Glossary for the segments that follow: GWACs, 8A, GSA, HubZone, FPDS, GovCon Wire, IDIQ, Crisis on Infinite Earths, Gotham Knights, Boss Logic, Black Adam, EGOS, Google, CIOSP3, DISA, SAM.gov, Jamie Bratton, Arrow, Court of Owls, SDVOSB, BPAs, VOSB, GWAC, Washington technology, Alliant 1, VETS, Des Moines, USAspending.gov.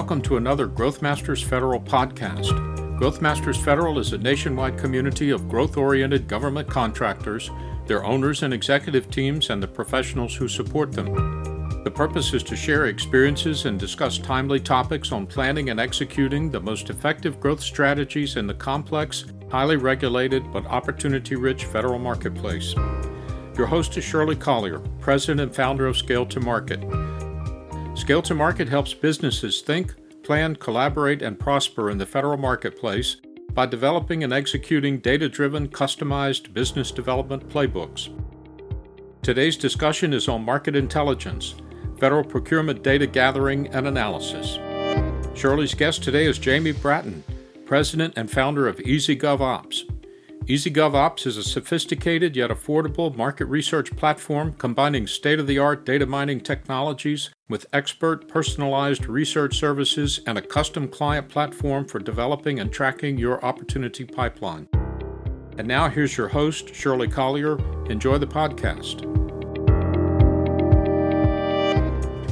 welcome to another Growth Masters Federal podcast. Growth Masters Federal is a nationwide community of growth-oriented government contractors, their owners and executive teams, and the professionals who support them. The purpose is to share experiences and discuss timely topics on planning and executing the most effective growth strategies in the complex, highly regulated, but opportunity-rich federal marketplace. Your host is Shirley Collier, president and founder of Scale to Market. Scale to Market helps businesses think, plan, collaborate, and prosper in the federal marketplace by developing and executing data-driven, customized business development playbooks. Today's discussion is on market intelligence, federal procurement data gathering and analysis. Shirley's guest today is Jamie Bratton, president and founder of EasyGovOps. EasyGovOps is a sophisticated yet affordable market research platform combining state-of-the-art data mining technologies with expert personalized research services and a custom client platform for developing and tracking your opportunity pipeline. And now here's your host, Shirley Collier. Enjoy the podcast.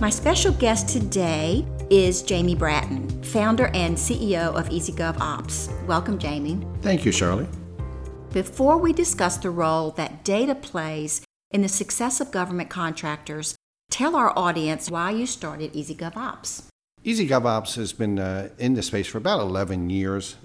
My special guest today is Jamie Bratton, founder and CEO of EasyGovOps. Welcome, Jamie. Thank you, Shirley. Before we discuss the role that data plays in the success of government contractors, tell our audience why you started EasyGovOps. EasyGovOps has been in the space for about 11 years.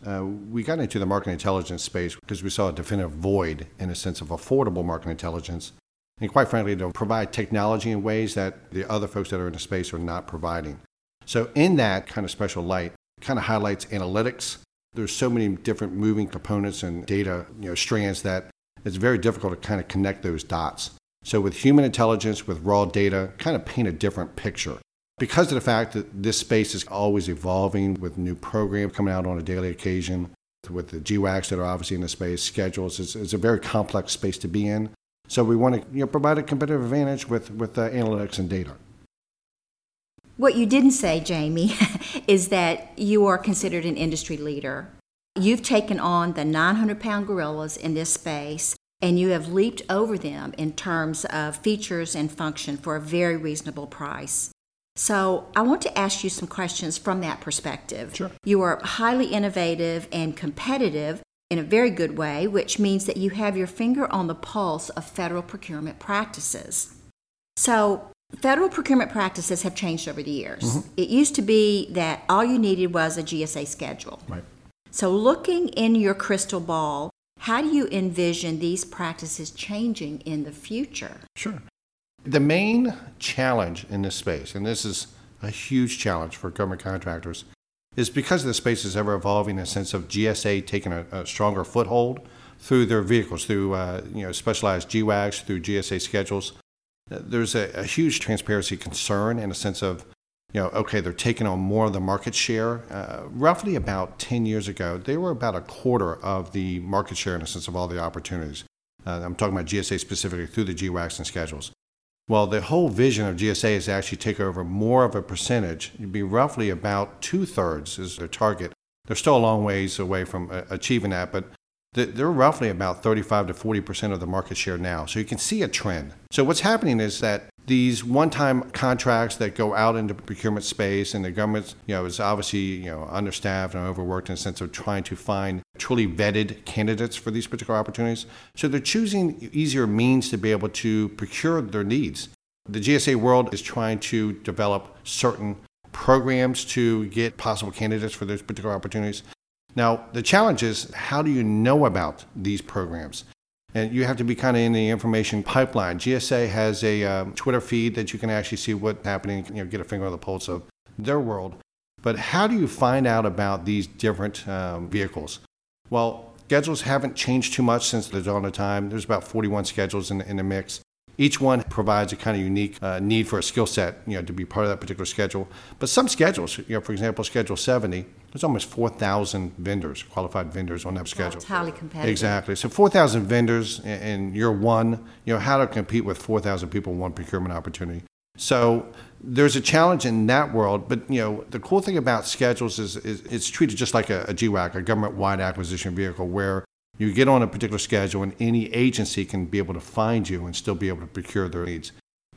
We got into the market intelligence space because we saw a definitive void in a sense of affordable market intelligence, and quite frankly, to provide technology in ways that the other folks that are in the space are not providing. So in that kind of special light, kind of highlights analytics. There's so many different moving components and data strands that it's very difficult to kind of connect those dots. So with human intelligence, with raw data, kind of paint a different picture. Because of the fact that this space is always evolving with new programs coming out on a daily occasion, with the GWACs that are obviously in the space, schedules, it's a very complex space to be in. So we want to provide a competitive advantage with analytics and data. What you didn't say, Jamie, is that you are considered an industry leader. You've taken on the 900-pound gorillas in this space, and you have leaped over them in terms of features and function for a very reasonable price. So I want to ask you some questions from that perspective. Sure. You are highly innovative and competitive in a very good way, which means that you have your finger on the pulse of federal procurement practices. So federal procurement practices have changed over the years. Mm-hmm. It used to be that all you needed was a GSA schedule. Right. So looking in your crystal ball, how do you envision these practices changing in the future? Sure. The main challenge in this space, and this is a huge challenge for government contractors, is because the space is ever evolving in a sense of GSA taking a stronger foothold through their vehicles, through specialized GWACs, through GSA schedules. There's a huge transparency concern in a sense of, they're taking on more of the market share. Roughly about 10 years ago, they were about a quarter of the market share in a sense of all the opportunities. I'm talking about GSA specifically through the GWACs and schedules. Well, the whole vision of GSA is to actually take over more of a percentage. It'd be roughly about 2/3 is their target. They're still a long ways away from achieving that, but they're roughly about 35 to 40% of the market share now. So you can see a trend. So what's happening is that these one-time contracts that go out into procurement space, and the government is obviously understaffed and overworked in the sense of trying to find truly vetted candidates for these particular opportunities. So they're choosing easier means to be able to procure their needs. The GSA world is trying to develop certain programs to get possible candidates for those particular opportunities. Now, the challenge is, how do you know about these programs? And you have to be kind of in the information pipeline. GSA has a Twitter feed that you can actually see what's happening, get a finger on the pulse of their world. But how do you find out about these different vehicles? Well, schedules haven't changed too much since the dawn of time. There's about 41 schedules in the mix. Each one provides a kind of unique need for a skill set, to be part of that particular schedule. But some schedules, for example, Schedule 70, there's almost 4,000 vendors, qualified vendors on that schedule. It's highly competitive. Exactly. So 4,000 vendors and you're one, how to compete with 4,000 people in one procurement opportunity. So there's a challenge in that world. But, the cool thing about schedules is it's treated just like a GWAC, a government-wide acquisition vehicle, where you get on a particular schedule and any agency can be able to find you and still be able to procure their needs.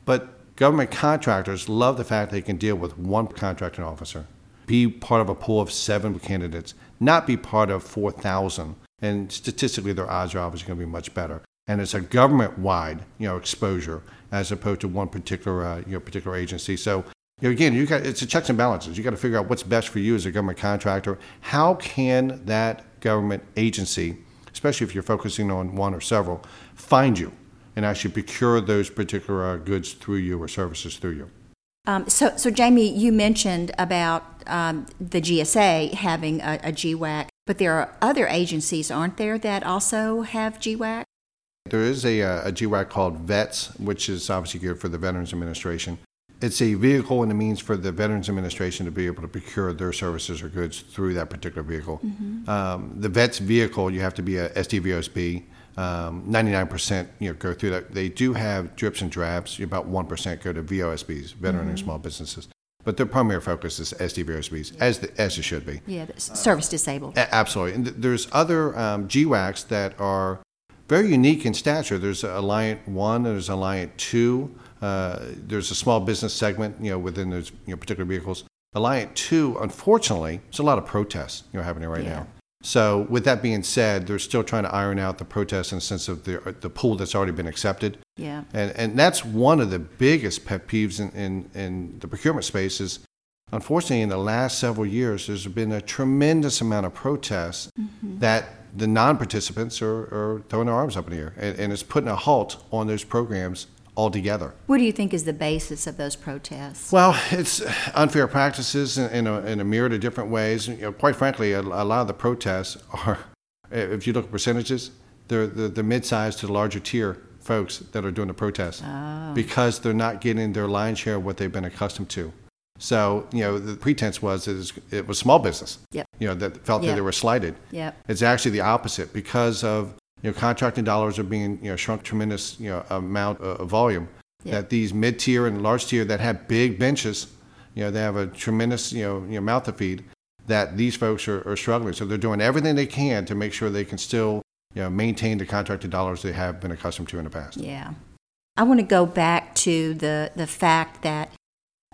But government contractors love the fact they can deal with one contracting officer be part of a pool of 7 candidates, not be part of 4,000. And statistically, their odds are obviously going to be much better. And it's a government-wide, exposure as opposed to one particular, particular agency. So, again, it's a checks and balances. You got to figure out what's best for you as a government contractor. How can that government agency, especially if you're focusing on one or several, find you and actually procure those particular goods through you or services through you? So Jamie, you mentioned about the GSA having a GWAC, but there are other agencies, aren't there, that also have GWAC? There is a GWAC called VETS, which is obviously geared for the Veterans Administration. It's a vehicle and a means for the Veterans Administration to be able to procure their services or goods through that particular vehicle. Mm-hmm. The VETS vehicle, you have to be a SDVOSB. 99% go through that. They do have drips and drabs. About 1% go to VOSBs, veteran mm-hmm. and small businesses. But their primary focus is SDVOSBs, yeah. as it should be. Yeah, service disabled. Absolutely. And there's other GWACs that are very unique in stature. There's Alliant 1, there's Alliant 2. There's a small business segment, within those particular vehicles. Alliant 2, unfortunately, there's a lot of protests, happening right now. So with that being said, they're still trying to iron out the protests in the sense of the pool that's already been accepted. Yeah. And that's one of the biggest pet peeves in the procurement space is, unfortunately, in the last several years, there's been a tremendous amount of protests mm-hmm. that the non-participants are throwing their arms up in the air. And it's putting a halt on those programs altogether. What do you think is the basis of those protests? Well, it's unfair practices in a myriad of different ways. Quite frankly, a lot of the protests are, if you look at percentages, they're the mid-sized to the larger tier folks that are doing the protests because they're not getting their lion's share of what they've been accustomed to. So, the pretense was it was small business, yep. That felt yep. that they were slighted. Yep. It's actually the opposite because of contracting dollars are being shrunk tremendous amount of volume. Yeah. That these mid-tier and large-tier that have big benches, they have a tremendous mouth to feed. That these folks are struggling, so they're doing everything they can to make sure they can still maintain the contracted dollars they have been accustomed to in the past. Yeah, I want to go back to the fact that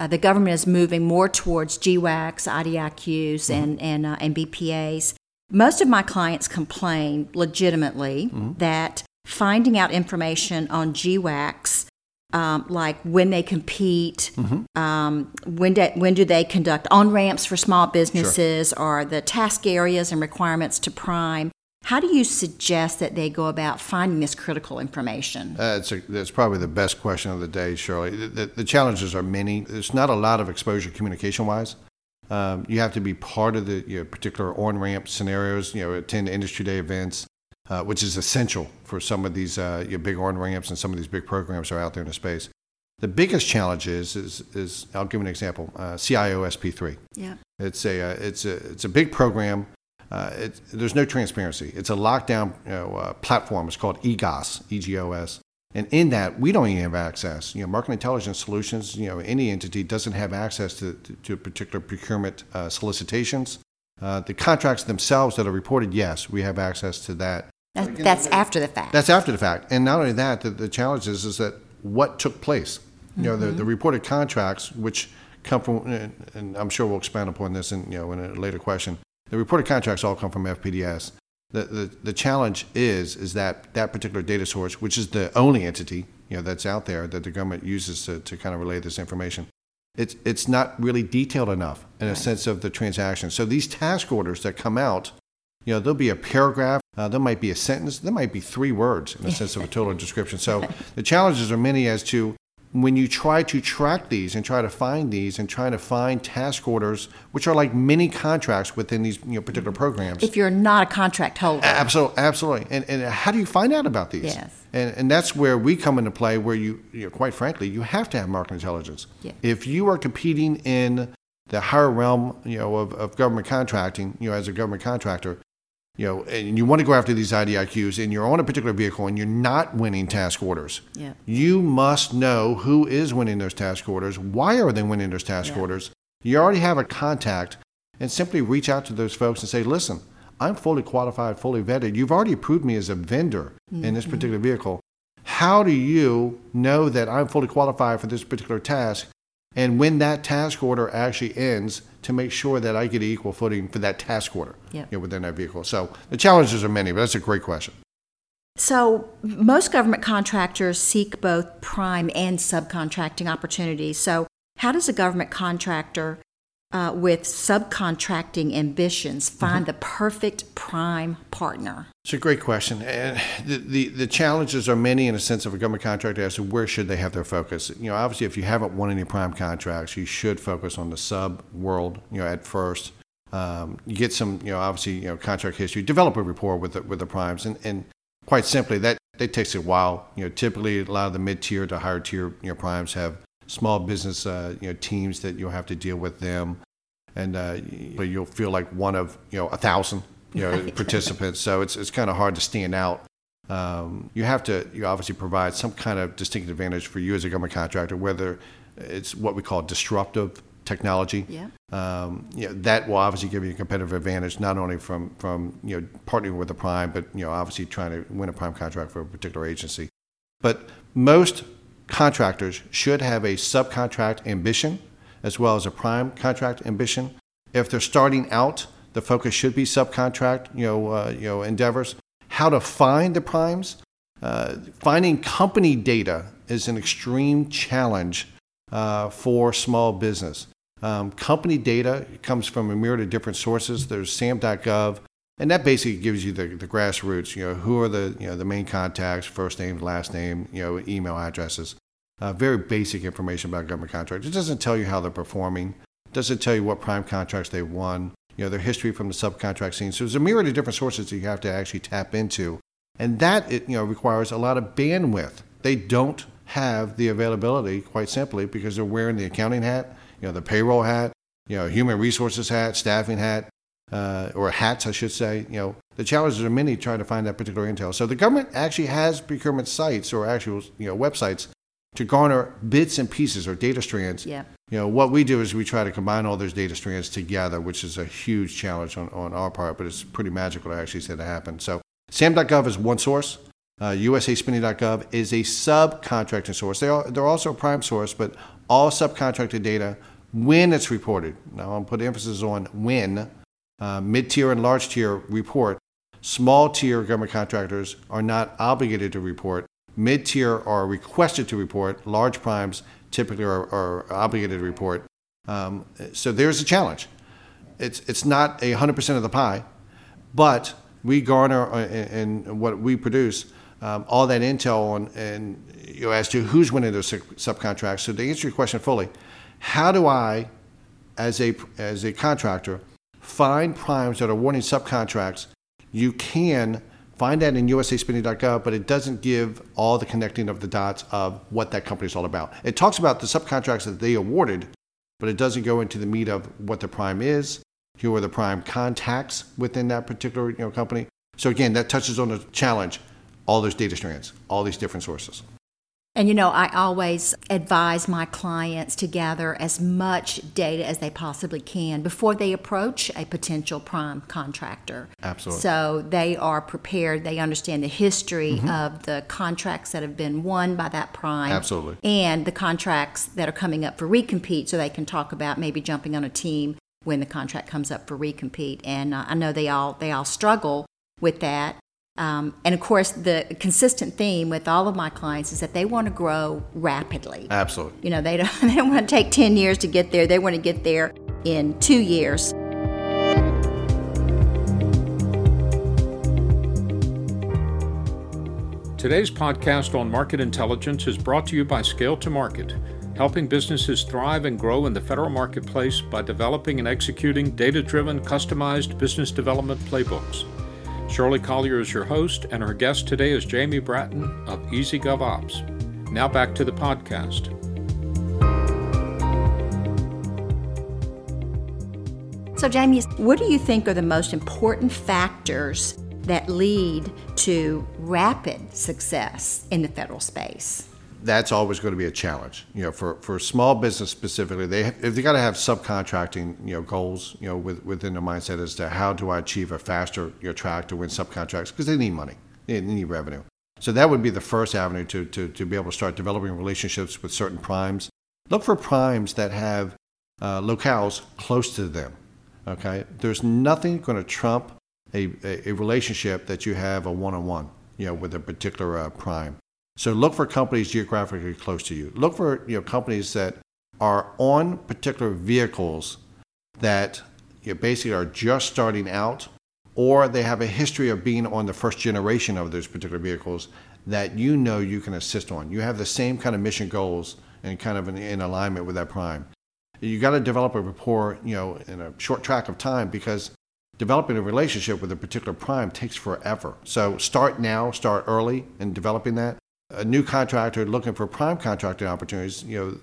the government is moving more towards GWACs, IDIQs, mm-hmm. and BPAs. Most of my clients complain legitimately mm-hmm. that finding out information on GWACs, like when they compete, mm-hmm. when do they conduct on-ramps for small businesses sure. or the task areas and requirements to prime, how do you suggest that they go about finding this critical information? That's probably the best question of the day, Shirley. The challenges are many. There's not a lot of exposure communication-wise. You have to be part of the particular on-ramp scenarios, attend industry day events, which is essential for some of these big on-ramps and some of these big programs that are out there in the space. The biggest challenge is I'll give an example, CIOSP3. Yeah. It's a big program. There's no transparency. It's a lockdown platform. It's called EGOS, E-G-O-S. And in that, we don't even have access. Market intelligence solutions, any entity doesn't have access to particular procurement solicitations. The contracts themselves that are reported, yes, we have access to that. That's after the fact. That's after the fact. And not only that, the challenge is that what took place. Mm-hmm. The reported contracts, which come from, and I'm sure we'll expand upon this in a later question, the reported contracts all come from FPDS. The challenge is that particular data source, which is the only entity that's out there that the government uses to kind of relay this information, it's not really detailed enough in right. a sense of the transaction. So these task orders that come out, there'll be a paragraph, there might be a sentence, there might be 3 words in a sense of a total description. So the challenges are many as to when you try to track these and try to find task orders, which are like mini contracts within these particular programs. If you're not a contract holder. Absolutely. And how do you find out about these? Yes. And that's where we come into play where you quite frankly, you have to have market intelligence. Yeah. If you are competing in the higher realm of government contracting, as a government contractor, and you want to go after these IDIQs and you're on a particular vehicle and you're not winning task orders. Yeah. You must know who is winning those task orders. Why are they winning those task yeah. orders? You already have a contact and simply reach out to those folks and say, listen, I'm fully qualified, fully vetted. You've already approved me as a vendor mm-hmm. in this particular vehicle. How do you know that I'm fully qualified for this particular task? and when that task order actually ends, to make sure that I get equal footing for that task order within that vehicle. So the challenges are many, but that's a great question. So most government contractors seek both prime and subcontracting opportunities. So how does a government contractor with subcontracting ambitions find the perfect prime partner? It's a great question. And the challenges are many in a sense of a government contractor as to where should they have their focus. You know, obviously, if you haven't won any prime contracts, you should focus on the sub world, at first. You get some, contract history, develop a rapport with the primes. And quite simply, that takes a while. Typically, a lot of the mid-tier to higher-tier primes have small business teams that you'll have to deal with them, and but you'll feel like one of 1,000 participants. So it's kind of hard to stand out. You obviously provide some kind of distinct advantage for you as a government contractor, whether it's what we call disruptive technology. Yeah. That will obviously give you a competitive advantage, not only from partnering with a prime, but obviously trying to win a prime contract for a particular agency. But most contractors should have a subcontract ambition as well as a prime contract ambition. If they're starting out, the focus should be subcontract endeavors. How to find the primes? Finding company data is an extreme challenge for small business. Company data comes from a myriad of different sources. There's SAM.gov, and that basically gives you the grassroots. Who are the main contacts, first name, last name, email addresses. Very basic information about government contracts. It doesn't tell you how they're performing. It doesn't tell you what prime contracts they won. Their history from the subcontract scene. So there's a myriad of different sources that you have to actually tap into, and that requires a lot of bandwidth. They don't have the availability, quite simply, because they're wearing the accounting hat, the payroll hat, human resources hat, staffing hat, or hats, I should say. The challenges are many trying to find that particular intel. So the government actually has procurement sites or actual websites to garner bits and pieces or data strands. Yeah. What we do is we try to combine all those data strands together, which is a huge challenge on our part, but it's pretty magical to actually see that happen. So SAM.gov is one source. USAspending.gov is a subcontracting source. They're also a prime source, but all subcontracted data, when it's reported, now I'll put emphasis on when, mid-tier and large-tier report. Small-tier government contractors are not obligated to report. Mid-tier are requested to report. Large primes typically are obligated to report. So there's a challenge. It's not 100% of the pie, but we garner and what we produce all that intel on, and as to who's winning those subcontracts. So to answer your question fully, how do I, as a contractor, find primes that are awarding subcontracts? You can find that in USAspending.gov, but it doesn't give all the connecting of the dots of what that company is all about. It talks about the subcontracts that they awarded, but it doesn't go into the meat of what the prime is, who are the prime contacts within that particular company. So again, that touches on the challenge. All those data strands, all these different sources. And I always advise my clients to gather as much data as they possibly can before they approach a potential prime contractor. Absolutely. So they are prepared, they understand the history of the contracts that have been won by that prime. Absolutely. And the contracts that are coming up for recompete, so they can talk about maybe jumping on a team when the contract comes up for recompete. And I know they all struggle with that. And of course, the consistent theme with all of my clients is that they want to grow rapidly. Absolutely. They don't want to take 10 years to get there. They want to get there in 2 years. Today's podcast on market intelligence is brought to you by Scale to Market, helping businesses thrive and grow in the federal marketplace by developing and executing data-driven, customized business development playbooks. Shirley Collier is your host, and her guest today is Jamie Bratton of EasyGovOps. Now back to the podcast. So Jamie, what do you think are the most important factors that lead to rapid success in the federal space? That's always going to be a challenge, for small business specifically. They got to have subcontracting, goals, within the mindset as to how do I achieve a faster track to win subcontracts, because they need money, they need revenue. So that would be the first avenue to be able to start developing relationships with certain primes Look for primes that have locales close to them, okay? There's nothing going to trump a relationship that you have a one-on-one, you know, with a particular prime. So look for companies geographically close to you. Look for, you know, companies that are on particular vehicles that, you know, basically are just starting out, or they have a history of being on the first generation of those particular vehicles that you know you can assist on. You have the same kind of mission goals and kind of in alignment with that prime. You got to develop a rapport, you know, in a short track of time, because developing a relationship with a particular prime takes forever. So start now, start early in developing that. A new contractor looking for prime contracting opportunities, you know,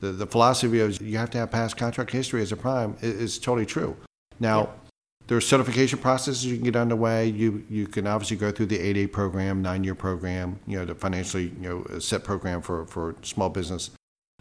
the philosophy of you have to have past contract history as a prime is totally true. Now, yeah. There are certification processes you can get underway. You can obviously go through the 8A program, 9-year program, you know, the financially, you know, set program for small business.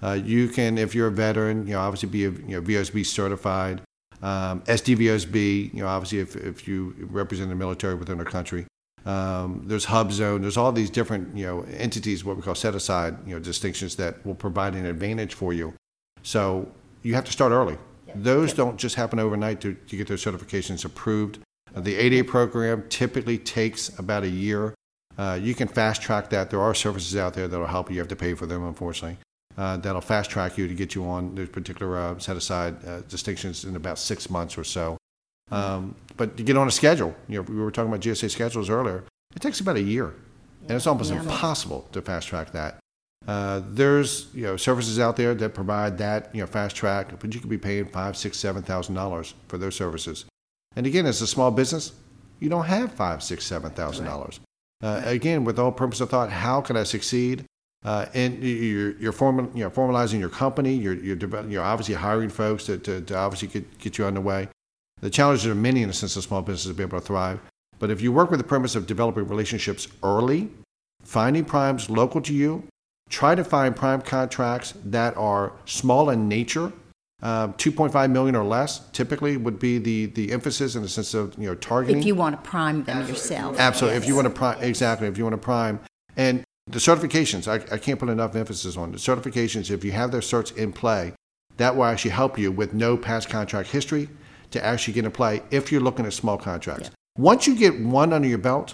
You can, if you're a veteran, you know, obviously be, you know, VOSB certified. SDVOSB, you know, obviously if you represent the military within their country. There's HubZone. There's all these different, you know, entities, what we call set-aside, you know, distinctions that will provide an advantage for you. So you have to start early. Those don't just happen overnight to get their certifications approved. The 8A program typically takes about a year. You can fast track that. There are services out there that will help you. You have to pay for them, unfortunately. That'll fast track you to get you on those particular set-aside distinctions in about 6 months or so. But to get on a schedule, you know, we were talking about GSA schedules earlier. It takes about a year, and it's almost impossible to fast track that. There's, you know, services out there that provide that, you know, fast track, but you could be paying $5,000-$7,000 for those services. And again, as a small business, you don't have $5,000-$7,000. Again, with all purpose of thought, how can I succeed? And you're formalizing your company. You're obviously hiring folks to obviously get you underway. The challenges are many in the sense of small businesses to be able to thrive. But if you work with the premise of developing relationships early, finding primes local to you, try to find prime contracts that are small in nature. 2.5 million or less typically would be the emphasis in the sense of, you know, targeting. If you want to prime them yourself. Absolutely. Yes. If you want to prime, exactly. If you want to prime. And the certifications, I can't put enough emphasis on the certifications. If you have their certs in play, that will actually help you with no past contract history to actually get in play if you're looking at small contracts. Yeah. Once you get one under your belt,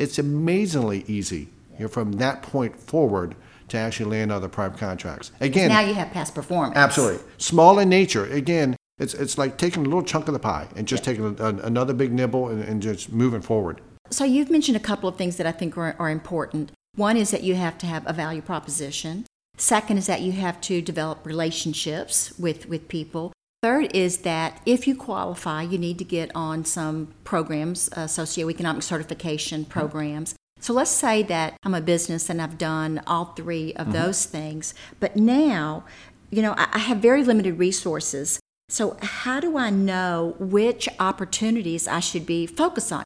it's amazingly easy, you know, from that point forward to actually land other prime contracts. Again, now you have past performance. Absolutely. Small in nature. Again, it's like taking a little chunk of the pie and just taking another big nibble and just moving forward. So you've mentioned a couple of things that I think are important. One is that you have to have a value proposition. Second is that you have to develop relationships with people. Third is that if you qualify, you need to get on some programs, socioeconomic certification programs. So let's say that I'm a business and I've done all three of those things, but now, you know, I have very limited resources. So how do I know which opportunities I should be focusing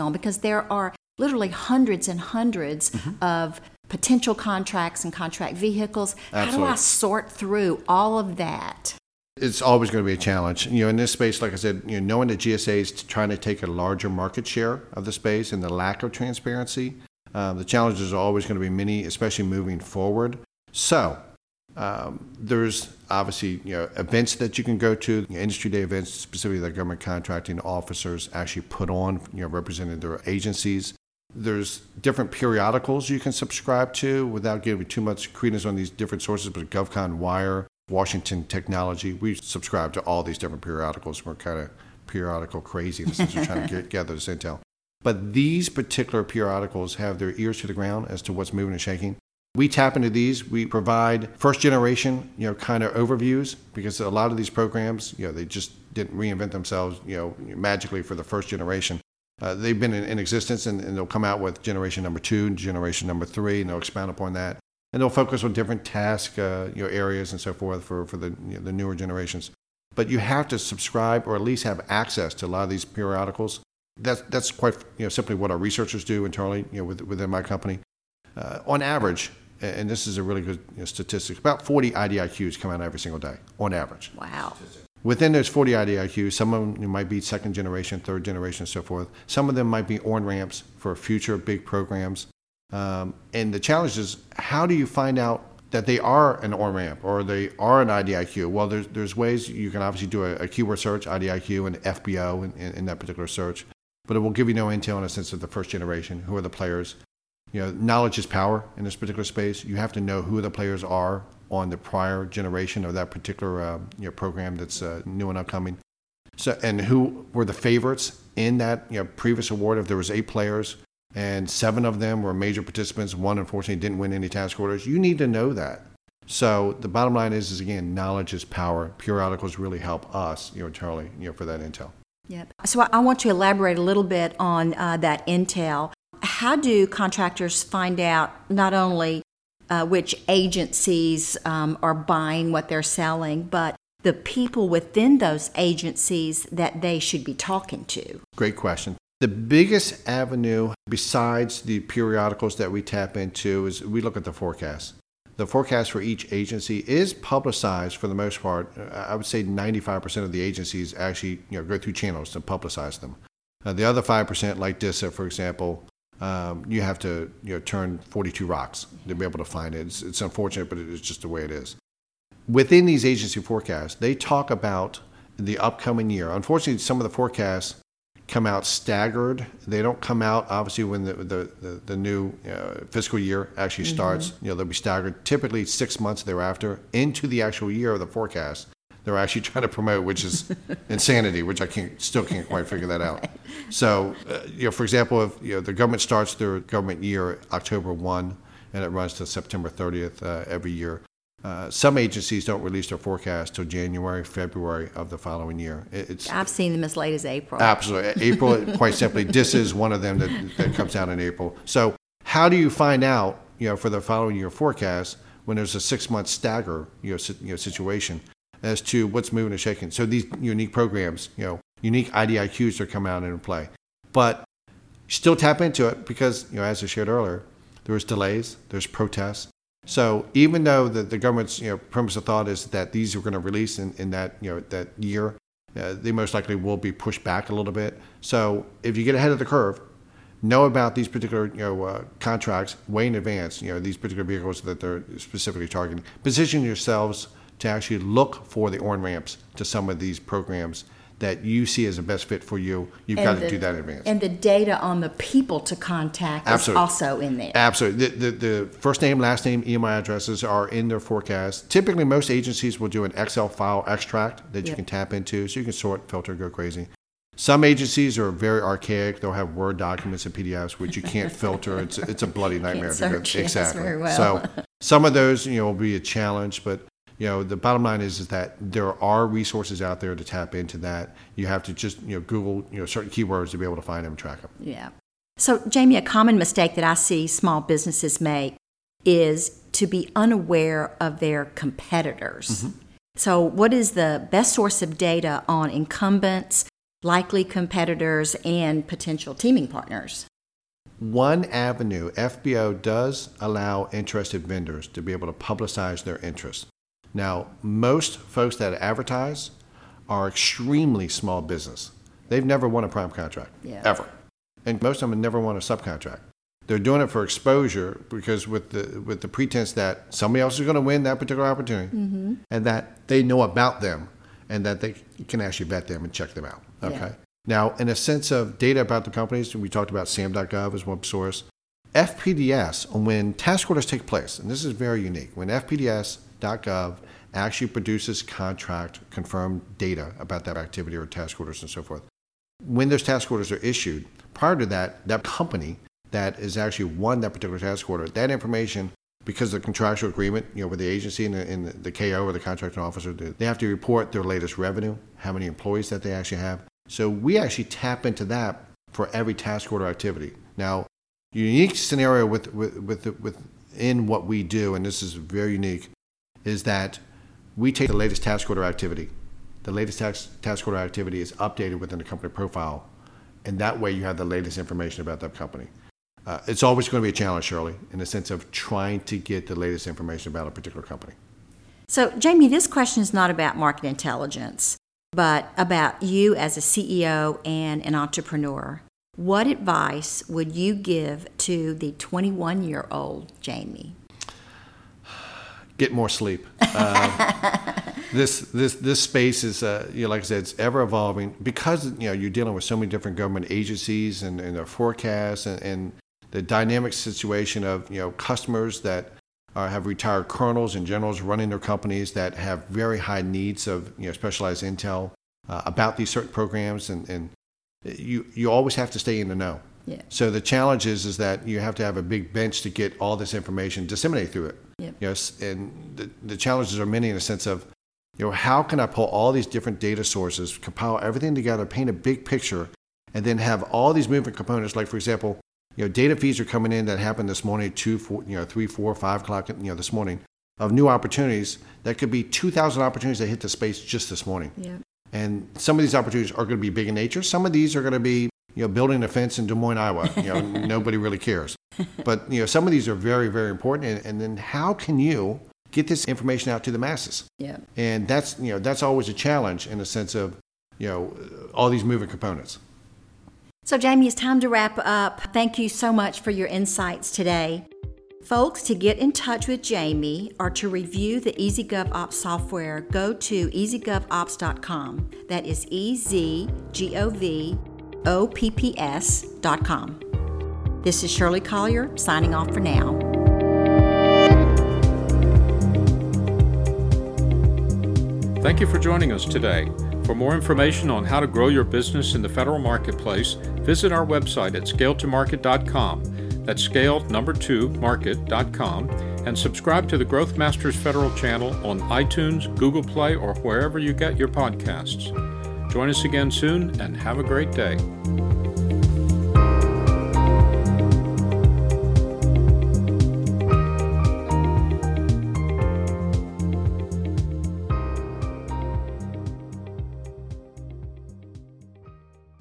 on? Because there are literally hundreds and hundreds of potential contracts and contract vehicles. Absolutely. How do I sort through all of that? It's always going to be a challenge. You know, in this space, like I said, you know, knowing that GSA is trying to take a larger market share of the space and the lack of transparency, the challenges are always going to be many, especially moving forward. So there's obviously, you know, events that you can go to, you know, industry day events, specifically that government contracting officers actually put on, you know, representing their agencies. There's different periodicals you can subscribe to without giving too much credence on these different sources, but GovCon Wire, Washington Technology. We subscribe to all these different periodicals. We're kind of periodical crazy since we're trying to gather this intel. But these particular periodicals have their ears to the ground as to what's moving and shaking. We tap into these. We provide first generation, you know, kind of overviews, because a lot of these programs, you know, they just didn't reinvent themselves, you know, magically for the first generation. They've been in existence, and they'll come out with generation number 2 and generation number 3, and they'll expound upon that. And they'll focus on different task you know, areas and so forth for the, you know, the newer generations. But you have to subscribe or at least have access to a lot of these periodicals. That's quite, you know, simply what our researchers do internally, you know, within my company. On average, and this is a really good, you know, statistic, about 40 IDIQs come out every single day on average. Wow. Within those 40 IDIQs, some of them might be second generation, third generation, and so forth. Some of them might be on-ramps for future big programs. And the challenge is, how do you find out that they are an ORMAMP or they are an IDIQ. Well, there's ways you can obviously do a keyword search, IDIQ and FBO in that particular search, but it will give you no intel in a sense of the first generation, who are the players. You know, knowledge is power in this particular space. You have to know who the players are on the prior generation of that particular program that's new and upcoming. So, and who were the favorites in that previous award? If there was 8 players and 7 of them were major participants, 1 unfortunately didn't win any task orders, you need to know that. So the bottom line is again, knowledge is power. Periodicals really help us internally for that intel. Yep. So I want to elaborate a little bit on that intel. How do contractors find out not only which agencies are buying what they're selling, but the people within those agencies that they should be talking to? Great question. The biggest avenue besides the periodicals that we tap into is we look at the forecast. The forecast for each agency is publicized for the most part. I would say 95% of the agencies actually go through channels to publicize them. The other 5%, like DISA, for example, you have to turn 42 rocks to be able to find it. It's unfortunate, but it's just the way it is. Within these agency forecasts, they talk about the upcoming year. Unfortunately, some of the forecasts come out staggered. They don't come out, obviously, when the new fiscal year actually starts. They'll be staggered typically 6 months thereafter into the actual year of the forecast. They're actually trying to promote, which is insanity, which I still can't quite figure that out. So, for example, if the government starts their government year October 1 and it runs to September 30th every year, some agencies don't release their forecast till January, February of the following year. I've seen them as late as April. Absolutely. April, quite simply, DISA is one of them that comes out in April. So how do you find out, for the following year forecast when there's a 6 month stagger, situation as to what's moving and shaking? So these unique programs, unique IDIQs are coming out and play, but still tap into it because, as I shared earlier, there's delays, there's protests. So even though the government's premise of thought is that these are going to release in that that year, they most likely will be pushed back a little bit. So if you get ahead of the curve, know about these particular contracts way in advance, these particular vehicles that they're specifically targeting, position yourselves to actually look for the on-ramps to some of these programs that you see as the best fit for you. You've got to do that in advance. And the data on the people to contact is also in there. Absolutely. The first name, last name, email addresses are in their forecast. Typically, most agencies will do an Excel file extract that you can tap into, so you can sort, filter, go crazy. Some agencies are very archaic. They'll have Word documents and PDFs, which you can't filter. It's a bloody nightmare. Exactly. Very well. So some of those will be a challenge, but the bottom line is that there are resources out there to tap into that. You have to just Google certain keywords to be able to find them and track them. Yeah. So, Jamie, a common mistake that I see small businesses make is to be unaware of their competitors. Mm-hmm. So what is the best source of data on incumbents, likely competitors, and potential teaming partners? One avenue, FBO does allow interested vendors to be able to publicize their interests. Now, most folks that advertise are extremely small business. They've never won a prime contract, ever. And most of them never won a subcontract. They're doing it for exposure because with the pretense that somebody else is going to win that particular opportunity and that they know about them and that they can actually vet them and check them out. Okay. Yeah. Now, in a sense of data about the companies, we talked about SAM.gov as one source. FPDS, when task orders take place, and this is very unique, when FPDS.gov actually produces contract confirmed data about that activity or task orders and so forth. When those task orders are issued, prior to that, that company that is actually won that particular task order, that information, because of the contractual agreement with the agency and the KO or the contracting officer, they have to report their latest revenue, how many employees that they actually have. So we actually tap into that for every task order activity. Now, unique scenario within what we do, and this is very unique, is that we take the latest task order activity. The latest task order activity is updated within the company profile, and that way you have the latest information about that company. It's always going to be a challenge, Shirley, in the sense of trying to get the latest information about a particular company. So, Jamie, this question is not about market intelligence, but about you as a CEO and an entrepreneur. What advice would you give to the 21-year-old Jamie? get more sleep. This space is, like I said, it's ever evolving because you're dealing with so many different government agencies and their forecasts and the dynamic situation of customers that have retired colonels and generals running their companies that have very high needs of specialized intel about these certain programs, and you always have to stay in the know. Yeah. So the challenge is that you have to have a big bench to get all this information disseminated through it. Yep. Yes, and the challenges are many in the sense of, how can I pull all these different data sources, compile everything together, paint a big picture, and then have all these moving components. Like for example, data feeds are coming in that happened this morning, 2, 4, 3, 4, 5 o'clock, this morning, of new opportunities that could be 2,000 opportunities that hit the space just this morning. Yeah. And some of these opportunities are going to be big in nature. Some of these are going to be building a fence in Des Moines, Iowa. Nobody really cares. But some of these are very, very important. And then how can you get this information out to the masses? Yeah. And that's that's always a challenge in the sense of all these moving components. So Jamie, it's time to wrap up. Thank you so much for your insights today. Folks, to get in touch with Jamie or to review the EasyGovOps software, go to easygovops.com. That is EasyGovOps.com. This is Shirley Collier signing off for now. Thank you for joining us today. For more information on how to grow your business in the federal marketplace, visit our website at scaletomarket.com. That's scale2market.com, and subscribe to the Growth Masters Federal channel on iTunes, Google Play, or wherever you get your podcasts. Join us again soon and have a great day.